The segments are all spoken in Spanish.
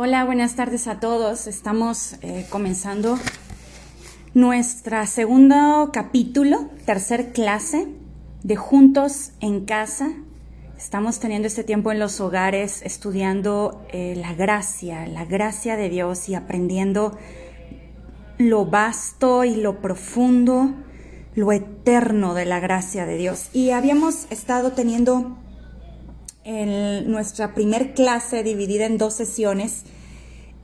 Hola, buenas tardes a todos. Estamos comenzando nuestra segundo capítulo, tercer clase de Juntos en Casa. Estamos teniendo este tiempo en los hogares estudiando la gracia de Dios y aprendiendo lo vasto y lo profundo, lo eterno de la gracia de Dios. Y habíamos estado teniendo nuestra primer clase dividida en dos sesiones.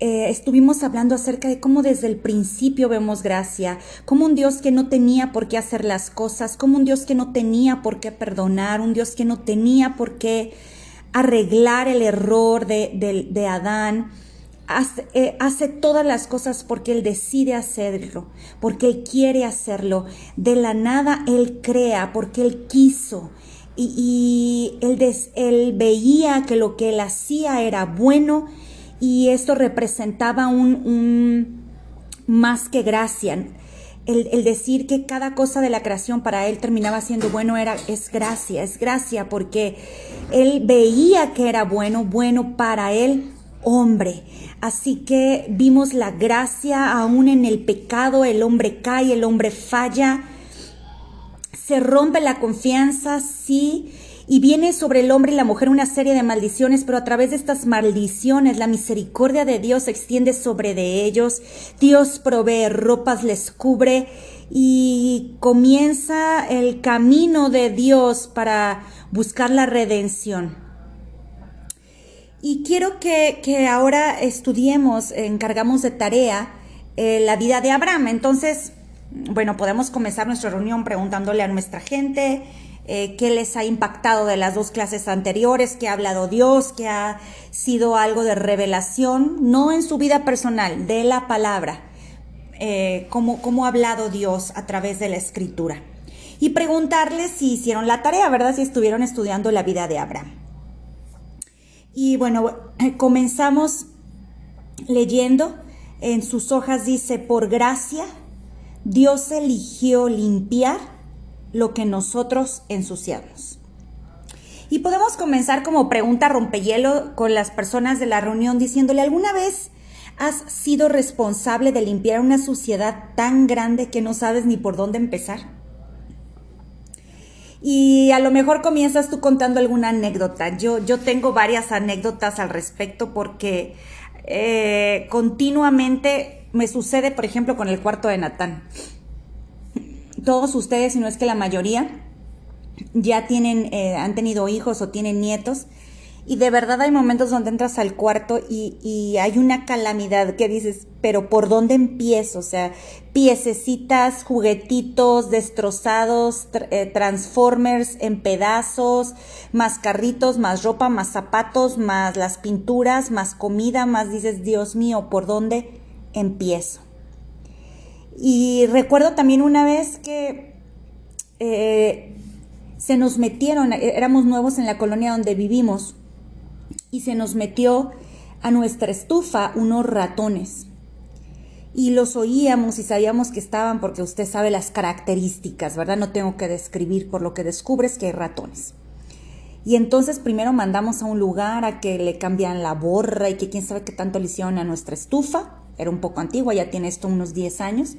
Estuvimos hablando acerca de cómo desde el principio vemos gracia, cómo un Dios que no tenía por qué hacer las cosas, cómo un Dios que no tenía por qué perdonar, un Dios que no tenía por qué arreglar el error de Adán, hace todas las cosas porque Él decide hacerlo, porque Él quiere hacerlo. De la nada Él crea porque Él quiso. Y él veía que lo que él hacía era bueno, y esto representaba un más que gracia. El decir que cada cosa de la creación para él terminaba siendo bueno es gracia, porque él veía que era bueno para él, hombre. Así que vimos la gracia aún en el pecado. El hombre cae, el hombre falla. Se rompe la confianza, sí, y viene sobre el hombre y la mujer una serie de maldiciones, pero a través de estas maldiciones la misericordia de Dios se extiende sobre de ellos. Dios provee ropas, les cubre, y comienza el camino de Dios para buscar la redención. Y quiero que ahora estudiemos, encargamos de tarea, la vida de Abraham. Entonces, bueno, podemos comenzar nuestra reunión preguntándole a nuestra gente qué les ha impactado de las dos clases anteriores, qué ha hablado Dios, qué ha sido algo de revelación, no en su vida personal, de la palabra, cómo ha hablado Dios a través de la Escritura. Y preguntarles si hicieron la tarea, ¿verdad? Si estuvieron estudiando la vida de Abraham. Y bueno, comenzamos leyendo. En sus hojas dice: por gracia Dios eligió limpiar lo que nosotros ensuciamos. Y podemos comenzar como pregunta rompehielo con las personas de la reunión diciéndole: ¿alguna vez has sido responsable de limpiar una suciedad tan grande que no sabes ni por dónde empezar? Y a lo mejor comienzas tú contando alguna anécdota. Yo tengo varias anécdotas al respecto porque continuamente me sucede, por ejemplo, con el cuarto de Natán. Todos ustedes, si no es que la mayoría, ya han tenido hijos o tienen nietos. Y de verdad hay momentos donde entras al cuarto y hay una calamidad que dices, pero ¿por dónde empiezo? O sea, piececitas, juguetitos destrozados, transformers en pedazos, más carritos, más ropa, más zapatos, más las pinturas, más comida, más dices, Dios mío, ¿por dónde empiezo? Y recuerdo también una vez que se nos metieron, éramos nuevos en la colonia donde vivimos, y se nos metió a nuestra estufa unos ratones. Y los oíamos y sabíamos que estaban porque usted sabe las características, ¿verdad? No tengo que describir, por lo que descubres que hay ratones. Y entonces primero mandamos a un lugar a que le cambian la borra y que quién sabe qué tanto le hicieron a nuestra estufa. Era un poco antigua, ya tiene esto unos 10 años,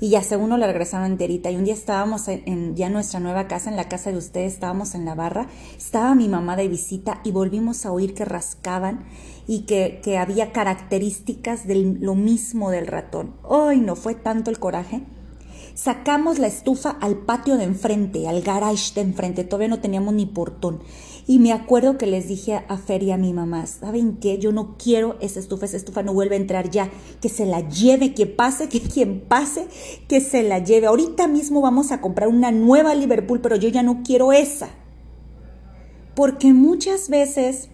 y ya según nos la regresaron enterita. Y un día estábamos ya en nuestra nueva casa, en la casa de ustedes, estábamos en la barra, estaba mi mamá de visita y volvimos a oír que rascaban y que había características de lo mismo del ratón. ¡Ay, no fue tanto el coraje! Sacamos la estufa al patio de enfrente, al garage de enfrente, todavía no teníamos ni portón. Y me acuerdo que les dije a Fer y a mi mamá: ¿saben qué? Yo no quiero esa estufa no vuelve a entrar ya, que se la lleve, que pase, que quien pase, que se la lleve. Ahorita mismo vamos a comprar una nueva a Liverpool, pero yo ya no quiero esa. Porque muchas veces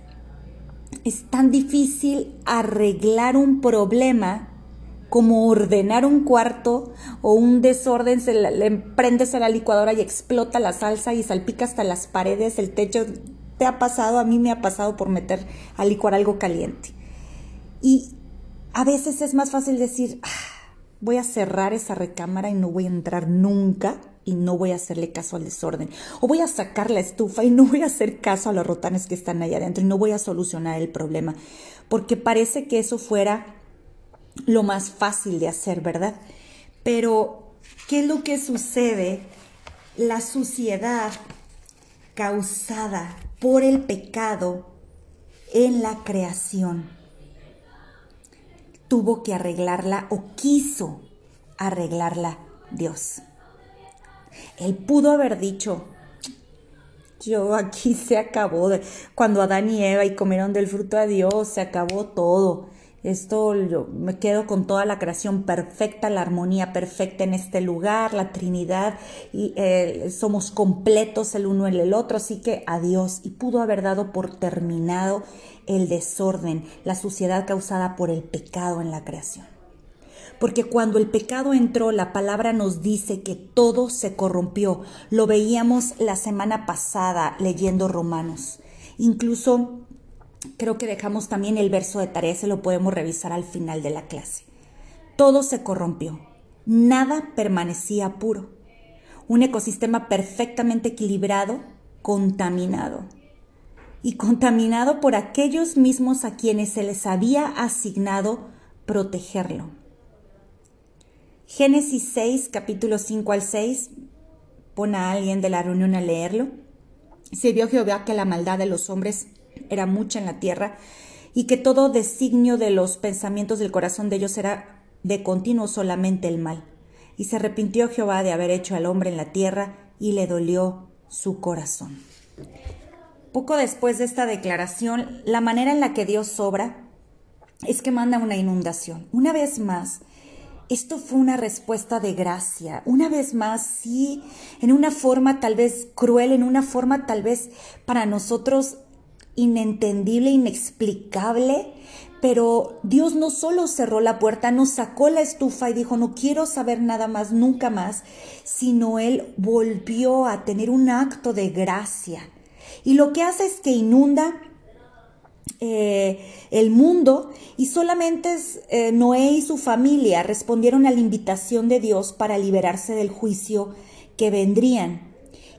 es tan difícil arreglar un problema como ordenar un cuarto o un desorden. Le prendes a la licuadora y explota la salsa y salpica hasta las paredes, el techo. ¿Te ha pasado? A mí me ha pasado por meter a licuar algo caliente. Y a veces es más fácil decir, voy a cerrar esa recámara y no voy a entrar nunca, y no voy a hacerle caso al desorden. O voy a sacar la estufa y no voy a hacer caso a los rotanes que están allá adentro y no voy a solucionar el problema. Porque parece que eso fuera lo más fácil de hacer, ¿verdad? Pero, ¿qué es lo que sucede? La suciedad causada por el pecado en la creación tuvo que arreglarla, o quiso arreglarla, Dios. Él pudo haber dicho, yo aquí se acabó, cuando Adán y Eva y comieron del fruto de Dios, se acabó todo. Esto, yo me quedo con toda la creación perfecta, la armonía perfecta en este lugar, la Trinidad, y somos completos el uno en el otro, así que adiós. Y pudo haber dado por terminado el desorden, la suciedad causada por el pecado en la creación. Porque cuando el pecado entró, la palabra nos dice que todo se corrompió. Lo veíamos la semana pasada leyendo Romanos. Incluso creo que dejamos también el verso de tarea, se lo podemos revisar al final de la clase. Todo se corrompió, nada permanecía puro. Un ecosistema perfectamente equilibrado, contaminado. Y contaminado por aquellos mismos a quienes se les había asignado protegerlo. Génesis 6, capítulos 5 al 6, pon a alguien de la reunión a leerlo. Se vio Jehová que la maldad de los hombres era mucha en la tierra, y que todo designio de los pensamientos del corazón de ellos era de continuo solamente el mal. Y se arrepintió Jehová de haber hecho al hombre en la tierra, y le dolió su corazón. Poco después de esta declaración, la manera en la que Dios obra es que manda una inundación. Una vez más, esto fue una respuesta de gracia. Una vez más, sí, en una forma tal vez cruel, en una forma tal vez para nosotros inentendible, inexplicable, pero Dios no solo cerró la puerta, no sacó la estufa y dijo, no quiero saber nada más, nunca más, sino Él volvió a tener un acto de gracia. Y lo que hace es que inunda el mundo, y solamente Noé y su familia respondieron a la invitación de Dios para liberarse del juicio que vendrían.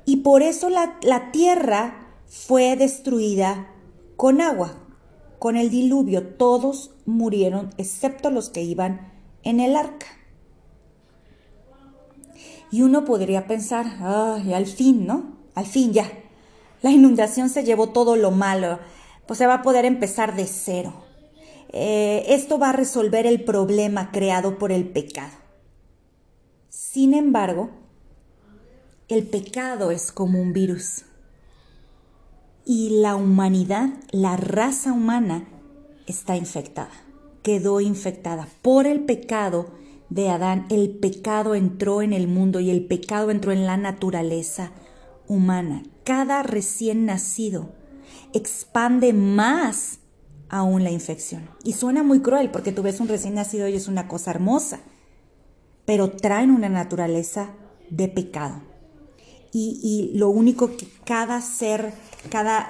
Y por eso la tierra fue destruida con agua, con el diluvio. Todos murieron, excepto los que iban en el arca. Y uno podría pensar, ay, al fin, ¿no? Al fin ya. La inundación se llevó todo lo malo, pues se va a poder empezar de cero. Esto va a resolver el problema creado por el pecado. Sin embargo, el pecado es como un virus. Y la humanidad, la raza humana, está infectada, quedó infectada por el pecado de Adán. El pecado entró en el mundo y el pecado entró en la naturaleza humana. Cada recién nacido expande más aún la infección. Y suena muy cruel porque tú ves un recién nacido y es una cosa hermosa, pero traen una naturaleza de pecado. Y lo único que cada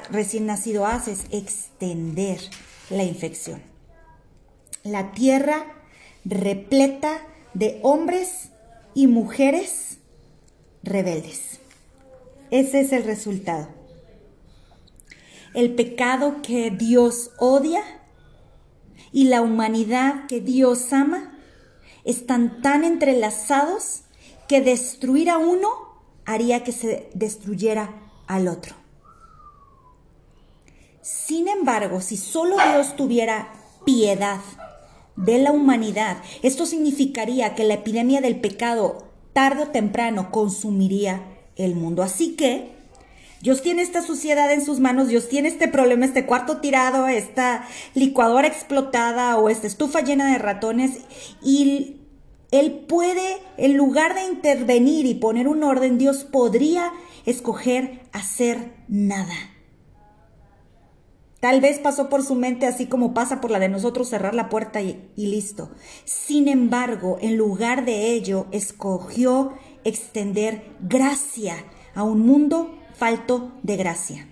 recién nacido hace es extender la infección. La tierra repleta de hombres y mujeres rebeldes. Ese es el resultado. El pecado que Dios odia y la humanidad que Dios ama están tan entrelazados que destruir a uno haría que se destruyera al otro. Sin embargo, si solo Dios tuviera piedad de la humanidad, esto significaría que la epidemia del pecado tarde o temprano consumiría el mundo. Así que Dios tiene esta suciedad en sus manos, Dios tiene este problema, este cuarto tirado, esta licuadora explotada o esta estufa llena de ratones, y Él puede, en lugar de intervenir y poner un orden, Dios podría escoger hacer nada. Tal vez pasó por su mente, así como pasa por la de nosotros, cerrar la puerta y listo. Sin embargo, en lugar de ello, escogió extender gracia a un mundo falto de gracia.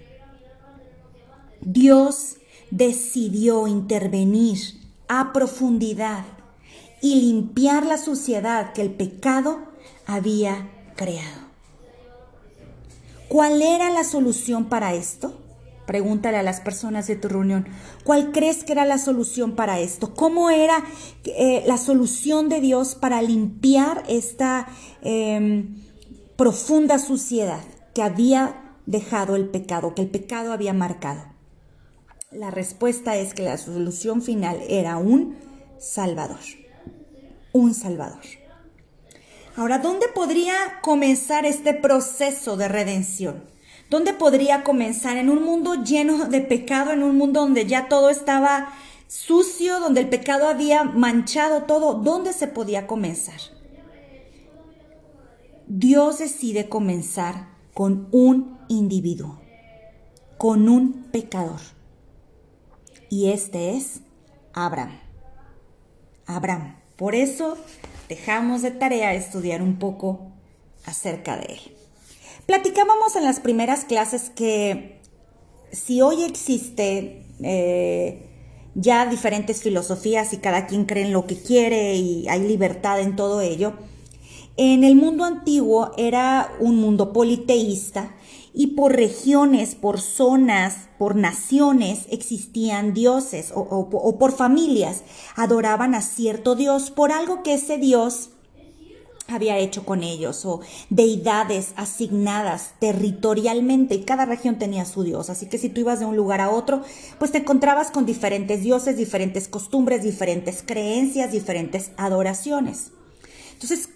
Dios decidió intervenir a profundidad y limpiar la suciedad que el pecado había creado. ¿Cuál era la solución para esto? Pregúntale a las personas de tu reunión, ¿cuál crees que era la solución para esto? ¿Cómo era la solución de Dios para limpiar esta profunda suciedad que había dejado el pecado, que el pecado había marcado? La respuesta es que la solución final era un Salvador, un Salvador. Ahora, ¿dónde podría comenzar este proceso de redención? ¿Dónde podría comenzar? En un mundo lleno de pecado, en un mundo donde ya todo estaba sucio, donde el pecado había manchado todo, ¿dónde se podía comenzar? Dios decide comenzar con un individuo, con un pecador. Y este es Abraham. Abraham. Por eso dejamos de tarea estudiar un poco acerca de él. Platicábamos en las primeras clases que si hoy existe ya diferentes filosofías y cada quien cree en lo que quiere y hay libertad en todo ello, en el mundo antiguo era un mundo politeísta y por regiones, por zonas, por naciones existían dioses o por familias adoraban a cierto dios por algo que ese dios había hecho con ellos, o deidades asignadas territorialmente, y cada región tenía su dios, así que si tú ibas de un lugar a otro, pues te encontrabas con diferentes dioses, diferentes costumbres, diferentes creencias, diferentes adoraciones. Entonces,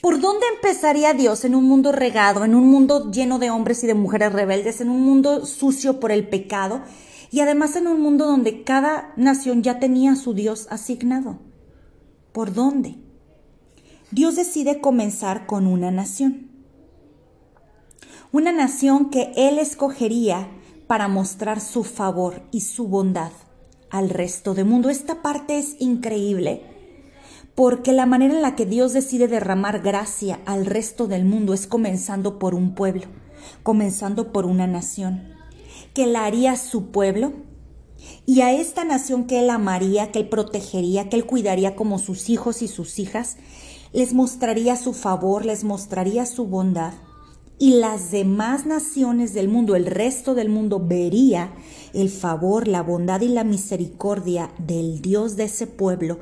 ¿por dónde empezaría Dios en un mundo regado, en un mundo lleno de hombres y de mujeres rebeldes, en un mundo sucio por el pecado, y además en un mundo donde cada nación ya tenía su dios asignado? ¿Por dónde? Dios decide comenzar con una nación que Él escogería para mostrar su favor y su bondad al resto del mundo. Esta parte es increíble, porque la manera en la que Dios decide derramar gracia al resto del mundo es comenzando por un pueblo, comenzando por una nación, que la haría su pueblo, y a esta nación que Él amaría, que Él protegería, que Él cuidaría como sus hijos y sus hijas, les mostraría su favor, les mostraría su bondad, y las demás naciones del mundo, el resto del mundo, vería el favor, la bondad y la misericordia del Dios de ese pueblo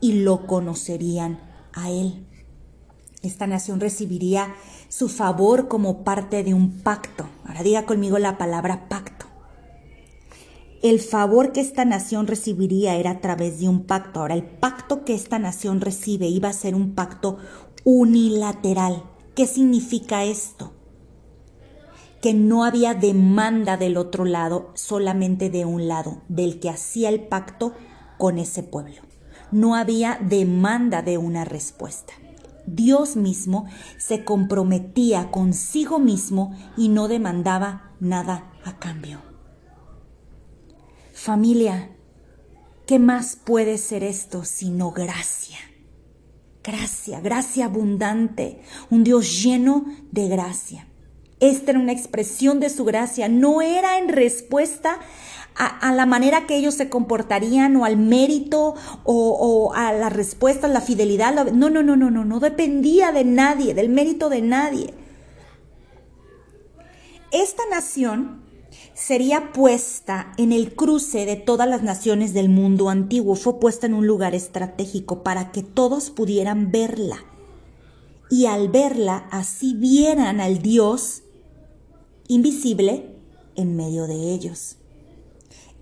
y lo conocerían a Él. Esta nación recibiría su favor como parte de un pacto. Ahora diga conmigo la palabra pacto. El favor que esta nación recibiría era a través de un pacto. Ahora, el pacto que esta nación recibe iba a ser un pacto unilateral. ¿Qué significa esto? Que no había demanda del otro lado, solamente de un lado, del que hacía el pacto con ese pueblo. No había demanda de una respuesta. Dios mismo se comprometía consigo mismo y no demandaba nada a cambio. Familia, ¿qué más puede ser esto sino gracia? Gracia, gracia abundante, un Dios lleno de gracia. Esta era una expresión de su gracia, no era en respuesta a la manera que ellos se comportarían o al mérito o a la respuesta, la fidelidad. No dependía de nadie, del mérito de nadie. Esta nación sería puesta en el cruce de todas las naciones del mundo antiguo. Fue puesta en un lugar estratégico para que todos pudieran verla. Y al verla, así vieran al Dios invisible en medio de ellos.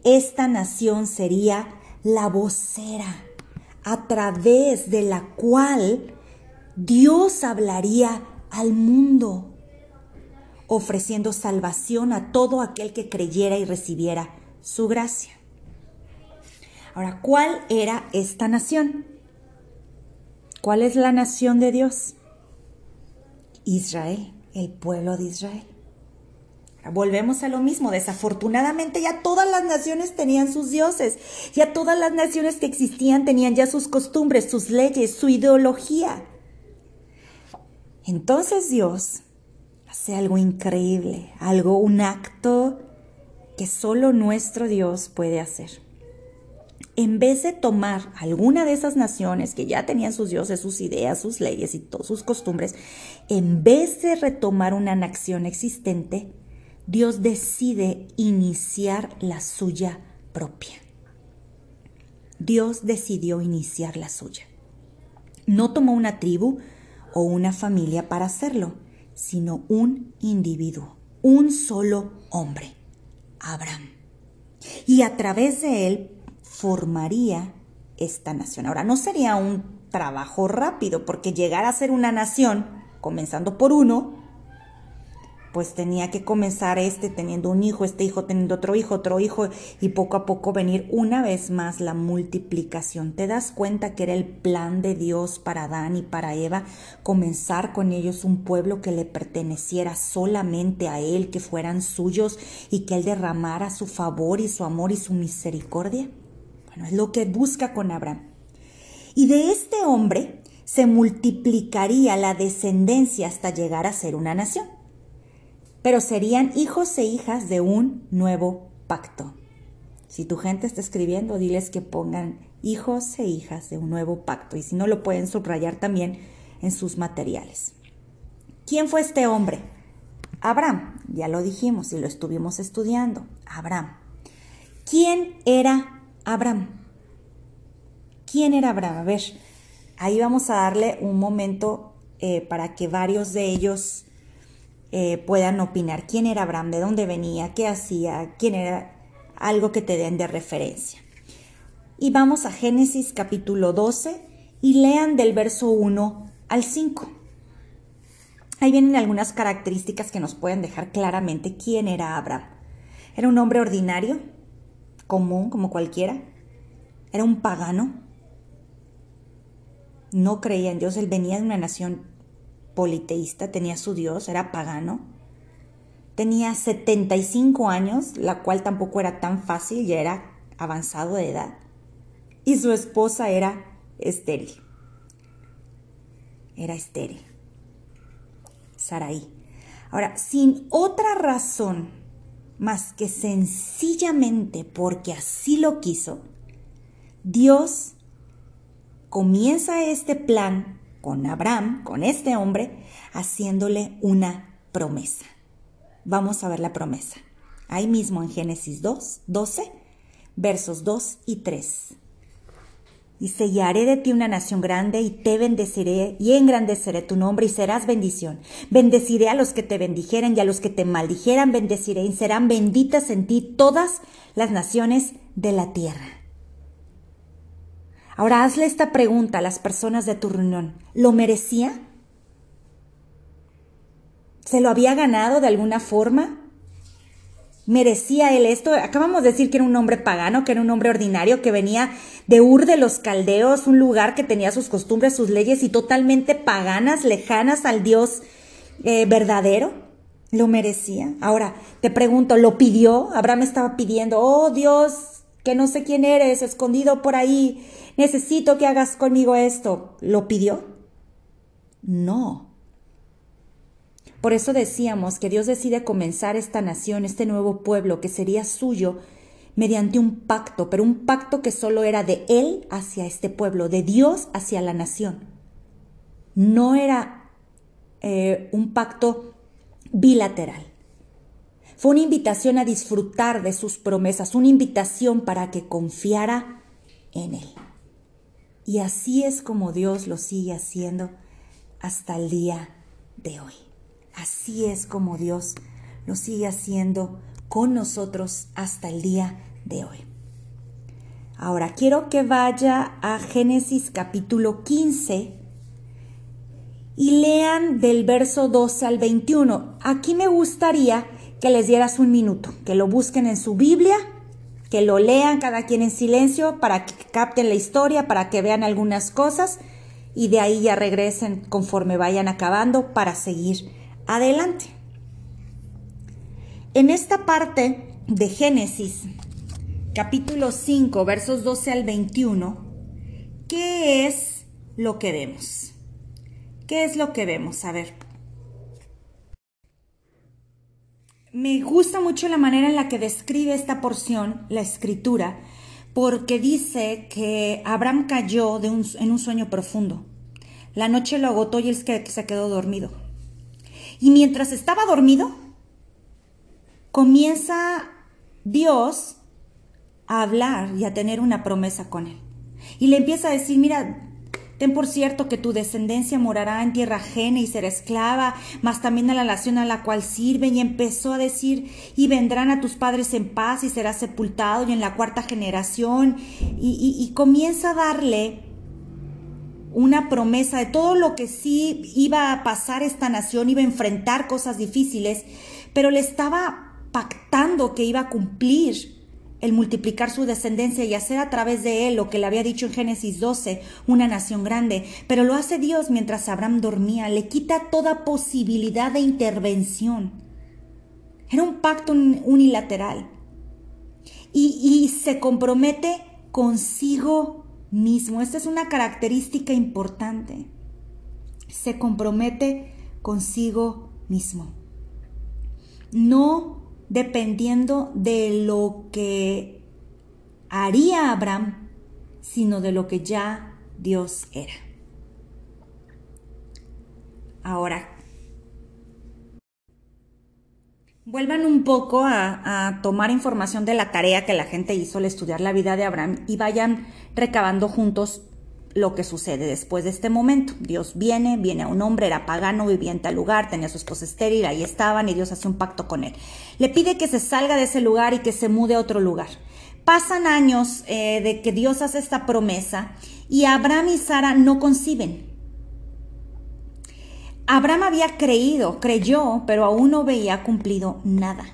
Esta nación sería la vocera a través de la cual Dios hablaría al mundo, ofreciendo salvación a todo aquel que creyera y recibiera su gracia. Ahora, ¿cuál era esta nación? ¿Cuál es la nación de Dios? Israel, el pueblo de Israel. Ahora, volvemos a lo mismo. Desafortunadamente ya todas las naciones tenían sus dioses, ya todas las naciones que existían tenían ya sus costumbres, sus leyes, su ideología. Entonces Dios hace algo increíble, un acto que solo nuestro Dios puede hacer. en vez de tomar alguna de esas naciones que ya tenían sus dioses, sus ideas, sus leyes y todas sus costumbres, en vez de retomar una nación existente, Dios decide iniciar la suya propia. Dios decidió iniciar la suya. No tomó una tribu o una familia para hacerlo, sino un individuo, un solo hombre, Abraham. Y a través de él formaría esta nación. Ahora, no sería un trabajo rápido, porque llegar a ser una nación, comenzando por uno, pues tenía que comenzar teniendo un hijo, este hijo teniendo otro hijo, y poco a poco venir una vez más la multiplicación. ¿Te das cuenta que era el plan de Dios para Adán y para Eva? Comenzar con ellos un pueblo que le perteneciera solamente a él, que fueran suyos y que él derramara su favor y su amor y su misericordia. Bueno, es lo que busca con Abraham. Y de este hombre se multiplicaría la descendencia hasta llegar a ser una nación. Pero serían hijos e hijas de un nuevo pacto. Si tu gente está escribiendo, diles que pongan hijos e hijas de un nuevo pacto. Y si no, lo pueden subrayar también en sus materiales. ¿Quién fue este hombre? Abraham. Ya lo dijimos y lo estuvimos estudiando. Abraham. ¿Quién era Abraham? ¿Quién era Abraham? A ver, ahí vamos a darle un momento para que varios de ellos puedan opinar. ¿Quién era Abraham? ¿De dónde venía? ¿Qué hacía? ¿Quién era? Algo que te den de referencia. Y vamos a Génesis capítulo 12 y lean del verso 1 al 5. Ahí vienen algunas características que nos pueden dejar claramente quién era Abraham. Era un hombre ordinario, común, como cualquiera. Era un pagano. No creía en Dios. Él venía de una nación politeísta, tenía su Dios, era pagano, tenía 75 años, la cual tampoco era tan fácil, ya era avanzado de edad, y su esposa era estéril. Era estéril. Saraí. Ahora, sin otra razón más que sencillamente porque así lo quiso, Dios comienza este plan con Abraham, con este hombre, haciéndole una promesa. Vamos a ver la promesa. Ahí mismo en Génesis 12, versos 2 y 3. Dice, y haré de ti una nación grande y te bendeciré y engrandeceré tu nombre y serás bendición. Bendeciré a los que te bendijeren y a los que te maldijeran bendeciré y serán benditas en ti todas las naciones de la tierra. Ahora, hazle esta pregunta a las personas de tu reunión. ¿Lo merecía? ¿Se lo había ganado de alguna forma? ¿Merecía él esto? Acabamos de decir que era un hombre pagano, que era un hombre ordinario, que venía de Ur de los Caldeos, un lugar que tenía sus costumbres, sus leyes y totalmente paganas, lejanas al Dios verdadero. ¿Lo merecía? Ahora, te pregunto, ¿lo pidió? Abraham estaba pidiendo, oh Dios, que no sé quién eres, escondido por ahí, necesito que hagas conmigo esto. ¿Lo pidió? No. Por eso decíamos que Dios decide comenzar esta nación, este nuevo pueblo que sería suyo mediante un pacto, pero un pacto que solo era de Él hacia este pueblo, de Dios hacia la nación. No era un pacto bilateral. Fue una invitación a disfrutar de sus promesas, una invitación para que confiara en Él. Y así es como Dios lo sigue haciendo hasta el día de hoy. Así es como Dios lo sigue haciendo con nosotros hasta el día de hoy. Ahora quiero que vaya a Génesis capítulo 15. Y lean del verso 12 al 21. Aquí me gustaría que les dieras un minuto, que lo busquen en su Biblia, que lo lean cada quien en silencio para que capten la historia, para que vean algunas cosas y de ahí ya regresen conforme vayan acabando para seguir adelante. En esta parte de Génesis, capítulo 5, versos 12 al 21, ¿qué es lo que vemos? ¿Qué es lo que vemos? A ver. Me gusta mucho la manera en la que describe esta porción, la Escritura, porque dice que Abraham cayó en un sueño profundo. La noche lo agotó y él se quedó dormido. Y mientras estaba dormido, comienza Dios a hablar y a tener una promesa con él. Y le empieza a decir, mira, ten por cierto que tu descendencia morará en tierra ajena y será esclava, mas también a la nación a la cual sirven. Y empezó a decir, y vendrán a tus padres en paz y será sepultado y en la cuarta generación. Y comienza a darle una promesa de todo lo que sí iba a pasar esta nación, iba a enfrentar cosas difíciles, pero le estaba pactando que iba a cumplir el multiplicar su descendencia y hacer a través de él lo que le había dicho en Génesis 12, una nación grande. Pero lo hace Dios mientras Abraham dormía, le quita toda posibilidad de intervención. Era un pacto unilateral. Y se compromete consigo mismo. Esta es una característica importante. Se compromete consigo mismo. No dependiendo de lo que haría Abraham, sino de lo que ya Dios era. Ahora, vuelvan un poco a tomar información de la tarea que la gente hizo al estudiar la vida de Abraham y vayan recabando juntos lo que sucede después de este momento. Dios viene a un hombre, era pagano, vivía en tal lugar, tenía su esposa estéril, ahí estaban y Dios hace un pacto con él. Le pide que se salga de ese lugar y que se mude a otro lugar. Pasan años de que Dios hace esta promesa y Abraham y Sara no conciben. Abraham había creyó, pero aún no veía cumplido nada.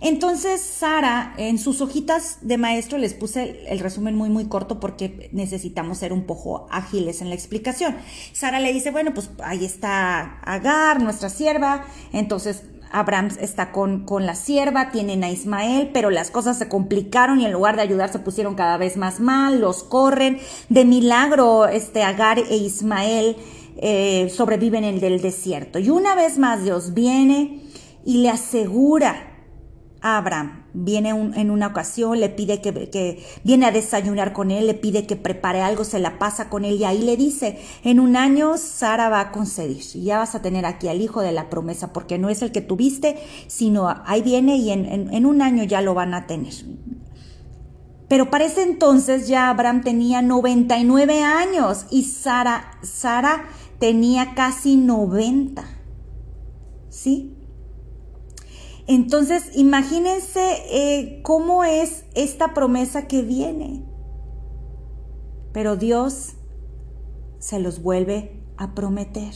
Entonces Sara, en sus hojitas de maestro, les puse el resumen muy, muy corto porque necesitamos ser un poco ágiles en la explicación. Sara le dice, bueno, pues ahí está Agar, nuestra sierva. Entonces Abraham está con la sierva, tienen a Ismael, pero las cosas se complicaron y en lugar de ayudar se pusieron cada vez más mal, los corren. De milagro, Agar e Ismael sobreviven en el desierto. Y una vez más Dios viene y le asegura Abraham, viene en una ocasión, le pide que viene a desayunar con él, le pide que prepare algo, se la pasa con él y ahí le dice, en un año Sara va a concebir y ya vas a tener aquí al hijo de la promesa porque no es el que tuviste, sino ahí viene y en un año ya lo van a tener. Pero para ese entonces ya Abraham tenía 99 años y Sara tenía casi 90, ¿sí? Entonces, imagínense cómo es esta promesa que viene. Pero Dios se los vuelve a prometer.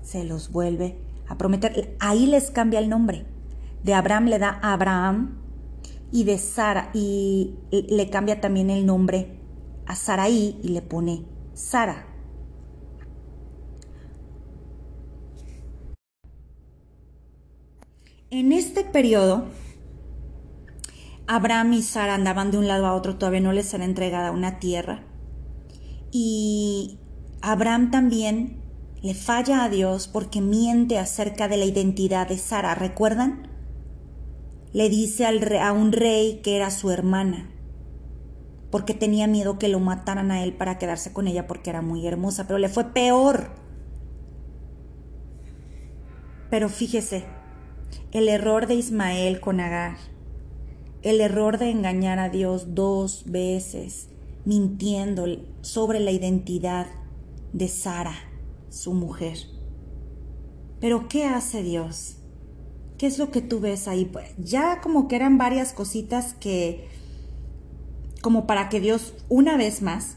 Se los vuelve a prometer. Ahí les cambia el nombre. De Abraham le da Abraham y de Sara. Y le cambia también el nombre a Saraí y le pone Sara. En este periodo, Abraham y Sara andaban de un lado a otro, todavía no les era entregada una tierra. Y Abraham también le falla a Dios porque miente acerca de la identidad de Sara, ¿recuerdan? Le dice a un rey que era su hermana, porque tenía miedo que lo mataran a él para quedarse con ella porque era muy hermosa, pero le fue peor. Pero fíjese, el error de Ismael con Agar, el error de engañar a Dios 2 veces, mintiendo sobre la identidad de Sara, su mujer. Pero ¿qué hace Dios? ¿Qué es lo que tú ves ahí? Ya como que eran varias cositas que, como para que Dios una vez más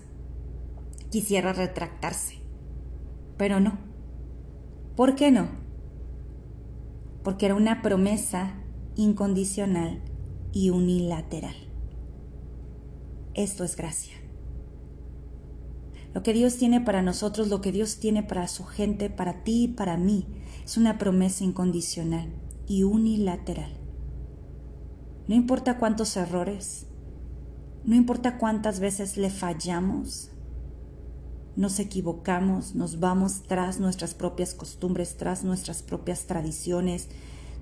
quisiera retractarse. Pero no. ¿Por qué no? Porque era una promesa incondicional y unilateral. Esto es gracia. Lo que Dios tiene para nosotros, lo que Dios tiene para su gente, para ti y para mí, es una promesa incondicional y unilateral. No importa cuántos errores, no importa cuántas veces le fallamos, nos equivocamos, nos vamos tras nuestras propias costumbres, tras nuestras propias tradiciones,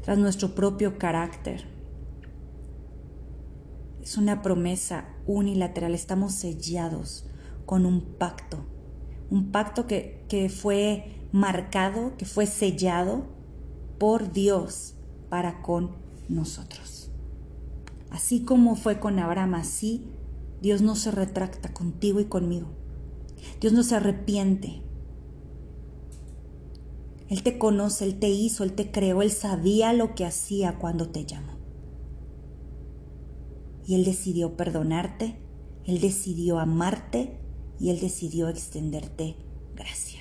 tras nuestro propio carácter. es una promesa unilateral, estamos sellados con un pacto que fue marcado, que fue sellado por Dios para con nosotros. Así como fue con Abraham, así Dios no se retracta contigo y conmigo. Dios no se arrepiente. Él te conoce, Él te hizo, Él te creó, Él sabía lo que hacía cuando te llamó. Y Él decidió perdonarte, Él decidió amarte y Él decidió extenderte gracia.